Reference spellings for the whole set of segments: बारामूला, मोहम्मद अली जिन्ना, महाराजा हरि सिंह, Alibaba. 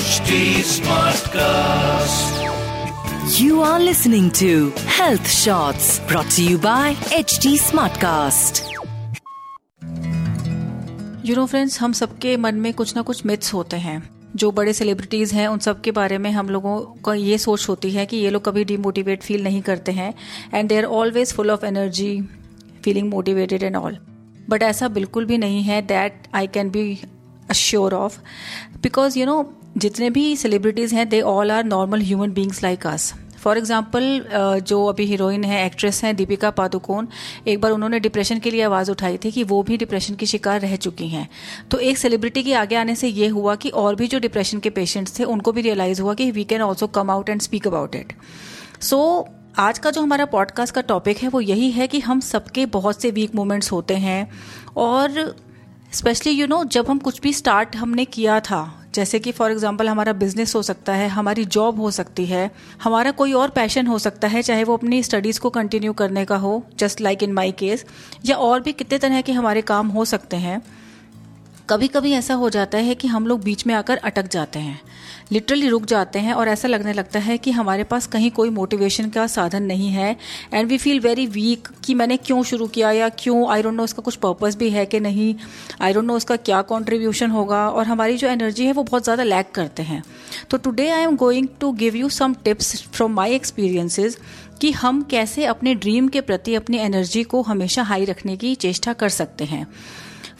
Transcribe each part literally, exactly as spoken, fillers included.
H D Smartcast. You are listening to Health Shots brought to you by H D Smartcast. You know friends, हम सबके मन में कुछ ना कुछ मिथ्स होते हैं. जो बड़े सेलिब्रिटीज़ हैं उन सब के बारे में हम लोगों का ये सोच होती है कि ये लोग कभी डिमोटिवेट फील नहीं करते हैं and they are always full of energy, feeling motivated and all. But ऐसा बिल्कुल भी नहीं है, that I can be assure of, because you know जितने भी सेलिब्रिटीज़ हैं they all are normal human beings like us. For example जो अभी हीरोइन है, एक्ट्रेस हैं दीपिका पादुकोण, एक बार उन्होंने डिप्रेशन के लिए आवाज़ उठाई थी कि वो भी डिप्रेशन की शिकार रह चुकी हैं. तो एक सेलिब्रिटी के आगे आने से ये हुआ कि और भी जो डिप्रेशन के पेशेंट्स थे उनको भी रियलाइज़ हुआ कि we can also come out and speak about it. So आज का जो हमारा पॉडकास्ट का टॉपिक है वो यही है कि हम सबके बहुत से वीक मोमेंट्स होते हैं, और स्पेशली यू नो जब हम कुछ भी स्टार्ट हमने किया था, जैसे कि फॉर एग्जांपल हमारा बिजनेस हो सकता है, हमारी जॉब हो सकती है, हमारा कोई और पैशन हो सकता है, चाहे वो अपनी स्टडीज़ को कंटिन्यू करने का हो, just like in my case, या और भी कितने तरह के हमारे काम हो सकते हैं. कभी कभी ऐसा हो जाता है कि हम लोग बीच में आकर अटक जाते हैं, लिटरली रुक जाते हैं, और ऐसा लगने लगता है कि हमारे पास कहीं कोई मोटिवेशन का साधन नहीं है and we feel very weak कि मैंने क्यों शुरू किया, या क्यों, आई डोंट नो इसका कुछ पर्पस भी है कि नहीं, आई डोंट नो इसका क्या कॉन्ट्रीब्यूशन होगा, और हमारी जो एनर्जी है वो बहुत ज़्यादा लैक करते हैं. तो today I am going to give you some tips from my experiences कि हम कैसे अपने ड्रीम के प्रति अपनी एनर्जी को हमेशा हाई रखने की चेष्टा कर सकते हैं.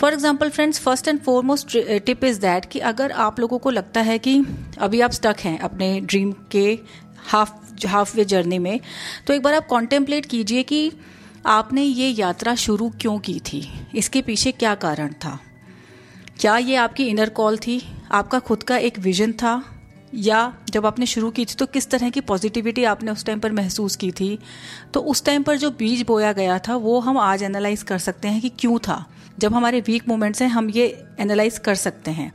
For example friends, first and foremost tip is that कि अगर आप लोगों को लगता है कि अभी आप स्टक हैं अपने ड्रीम के हाफ हाफ वे जर्नी में, तो एक बार आप कॉन्टेम्पलेट कीजिए कि आपने ये यात्रा शुरू क्यों की थी, इसके पीछे क्या कारण था. क्या ये आपकी इनर कॉल थी, आपका खुद का एक विजन था, या जब आपने शुरू की थी तो किस तरह की पॉजिटिविटी आपने उस टाइम पर महसूस की थी. तो उस टाइम पर जो बीज बोया गया था वो हम आज एनालाइज कर सकते हैं कि क्यों था. जब हमारे वीक मोमेंट्स हैं हम ये एनालाइज कर सकते हैं.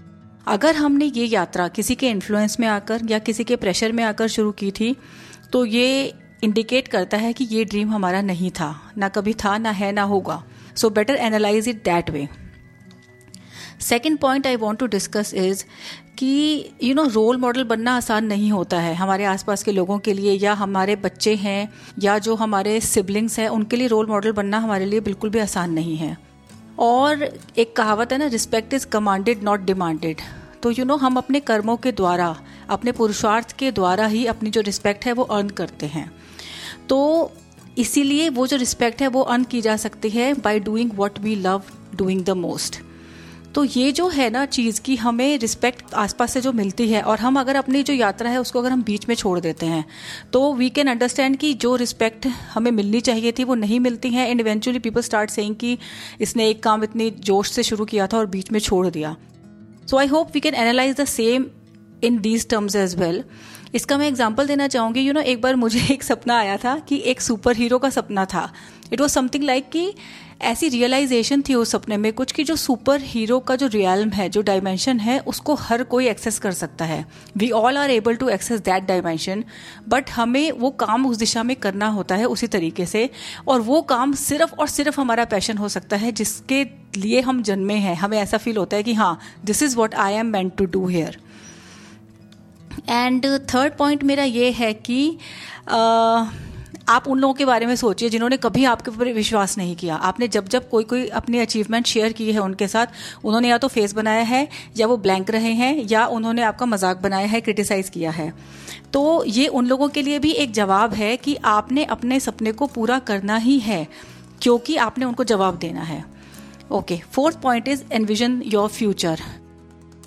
अगर हमने ये यात्रा किसी के इन्फ्लुएंस में आकर या किसी के प्रेशर में आकर शुरू की थी तो ये इंडिकेट करता है कि ये ड्रीम हमारा नहीं था, ना कभी था, ना है, ना होगा. So better analyse it that way. Second point I want to discuss is कि यू नो रोल मॉडल बनना आसान नहीं होता है हमारे आसपास के लोगों के लिए, या हमारे बच्चे हैं या जो हमारे सिबलिंग्स हैं उनके लिए रोल मॉडल बनना हमारे लिए बिल्कुल भी आसान नहीं है. और एक कहावत है ना, respect is commanded not demanded. तो यू नो हम अपने कर्मों के द्वारा, अपने पुरुषार्थ के द्वारा ही अपनी जो रिस्पेक्ट है वो अर्न करते हैं. तो इसीलिए वो जो रिस्पेक्ट है वो अर्न की जा सकती है by doing what we love doing the most. तो ये जो है ना चीज़ कि हमें रिस्पेक्ट आसपास से जो मिलती है, और हम अगर अपनी जो यात्रा है उसको अगर हम बीच में छोड़ देते हैं तो वी कैन अंडरस्टैंड कि जो रिस्पेक्ट हमें मिलनी चाहिए थी वो नहीं मिलती है. And eventually people start saying कि इसने एक काम इतनी जोश से शुरू किया था और बीच में छोड़ दिया. So I hope we can analyse the same in these terms as well. इसका मैं एग्जाम्पल देना चाहूँगी. यू नो एक बार मुझे एक सपना आया था कि एक सुपर हीरो का सपना था. इट वॉज समथिंग लाइक कि ऐसी रियलाइजेशन थी उस सपने में कुछ कि जो सुपर हीरो का जो रियल्म है, जो डायमेंशन है, उसको हर कोई एक्सेस कर सकता है. We all are able to access that dimension, but हमें वो काम उस दिशा में करना होता है उसी तरीके से, और वो काम सिर्फ और सिर्फ हमारा पैशन हो सकता है जिसके लिए हम जन्मे हैं. हमें ऐसा फील होता है कि हाँ, this is what I am meant to do here. And third point मेरा ये है कि uh, आप उन लोगों के बारे में सोचिए जिन्होंने कभी आपके ऊपर विश्वास नहीं किया. आपने जब जब कोई कोई अपनी अचीवमेंट शेयर की है उनके साथ, उन्होंने या तो फेस बनाया है, या वो ब्लैंक रहे हैं, या उन्होंने आपका मजाक बनाया है, क्रिटिसाइज़ किया है. तो ये उन लोगों के लिए भी एक जवाब है कि आपने अपने सपने को पूरा करना ही है, क्योंकि आपने उनको जवाब देना है. Okay, fourth point is envision your future.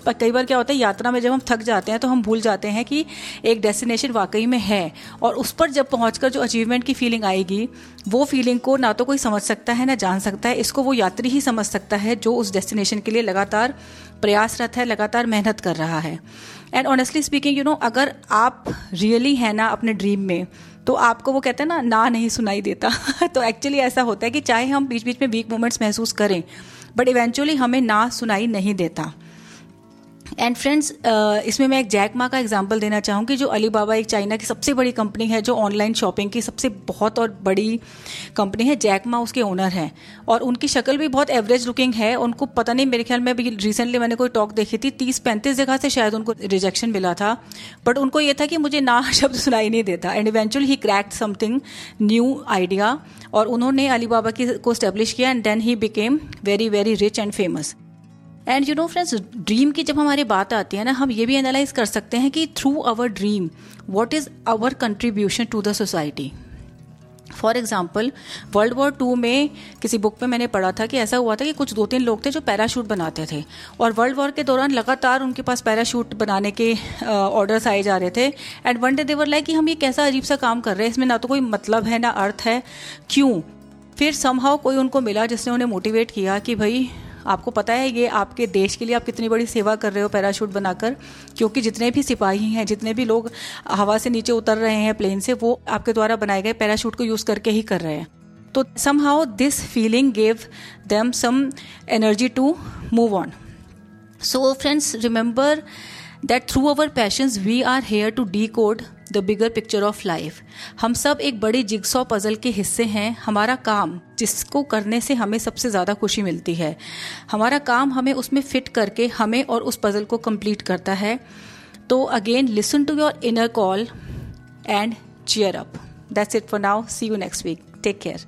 पर कई बार क्या होता है, यात्रा में जब हम थक जाते हैं तो हम भूल जाते हैं कि एक डेस्टिनेशन वाकई में है, और उस पर जब पहुंचकर जो अचीवमेंट की फीलिंग आएगी वो फीलिंग को ना तो कोई समझ सकता है ना जान सकता है. इसको वो यात्री ही समझ सकता है जो उस डेस्टिनेशन के लिए लगातार प्रयासरत है, लगातार मेहनत कर रहा है. And honestly speaking, you know अगर आप रियली है ना अपने ड्रीम में, तो आपको वो कहते हैं ना, ना नहीं सुनाई देता. तो एक्चुअली ऐसा होता है कि चाहे हम बीच बीच में वीक मोमेंट्स महसूस करें, बट इवेंचुअली हमें ना सुनाई नहीं देता. एंड फ्रेंड्स इसमें मैं एक जैक मा का एग्जांपल देना चाहूँगी, जो अलीबाबा एक चाइना की सबसे बड़ी कंपनी है, जो ऑनलाइन शॉपिंग की सबसे बहुत और बड़ी कंपनी है। जैक मा उसके ओनर हैं और उनकी शक्ल भी बहुत एवरेज लुकिंग है। उनको पता नहीं, मेरे ख्याल में अभी रिसेंटली मैंने कोई टॉक देखी थी, तीस पैंतीस जगह से शायद उनको रिजेक्शन मिला था, बट उनको ये था कि मुझे ना शब्द सुनाई नहीं देता। And eventually he cracked something new idea और उन्होंने अलीबाबा की को स्टैब्लिश किया and then he became very very rich and famous. And you know friends, dream की जब हमारी बात आती है ना, हम ये भी एनालाइज कर सकते हैं कि through our dream what is our contribution to the society. For example, world war two में किसी बुक में मैंने पढ़ा था कि ऐसा हुआ था कि कुछ दो तीन लोग थे जो पैराशूट बनाते थे और वर्ल्ड वॉर के दौरान लगातार उनके पास पैराशूट बनाने के ऑर्डर्स आए जा रहे थे। And one day they were like कि हम ये कैसा अजीब सा काम कर रहे हैं, इसमें ना तो कोई मतलब है ना अर्थ है, क्यों? फिर समहाउ कोई उनको मिला जिसने उन्हें मोटिवेट किया कि भाई आपको पता है ये आपके देश के लिए आप कितनी बड़ी सेवा कर रहे हो पैराशूट बनाकर, क्योंकि जितने भी सिपाही हैं, जितने भी लोग हवा से नीचे उतर रहे हैं प्लेन से, वो आपके द्वारा बनाए गए पैराशूट को यूज़ करके ही कर रहे हैं। तो somehow this feeling gave them some energy to move on. So friends, remember that through our passions we are here to decode the bigger picture of life. हम सब एक बड़ी जिगसॉ पजल के हिस्से हैं। हमारा काम जिसको करने से हमें सबसे ज़्यादा खुशी मिलती है, हमारा काम हमें उसमें फिट करके हमें और उस पजल को कंप्लीट करता है। तो again, listen to your inner call and cheer up. That's it for now, see you next week, take care.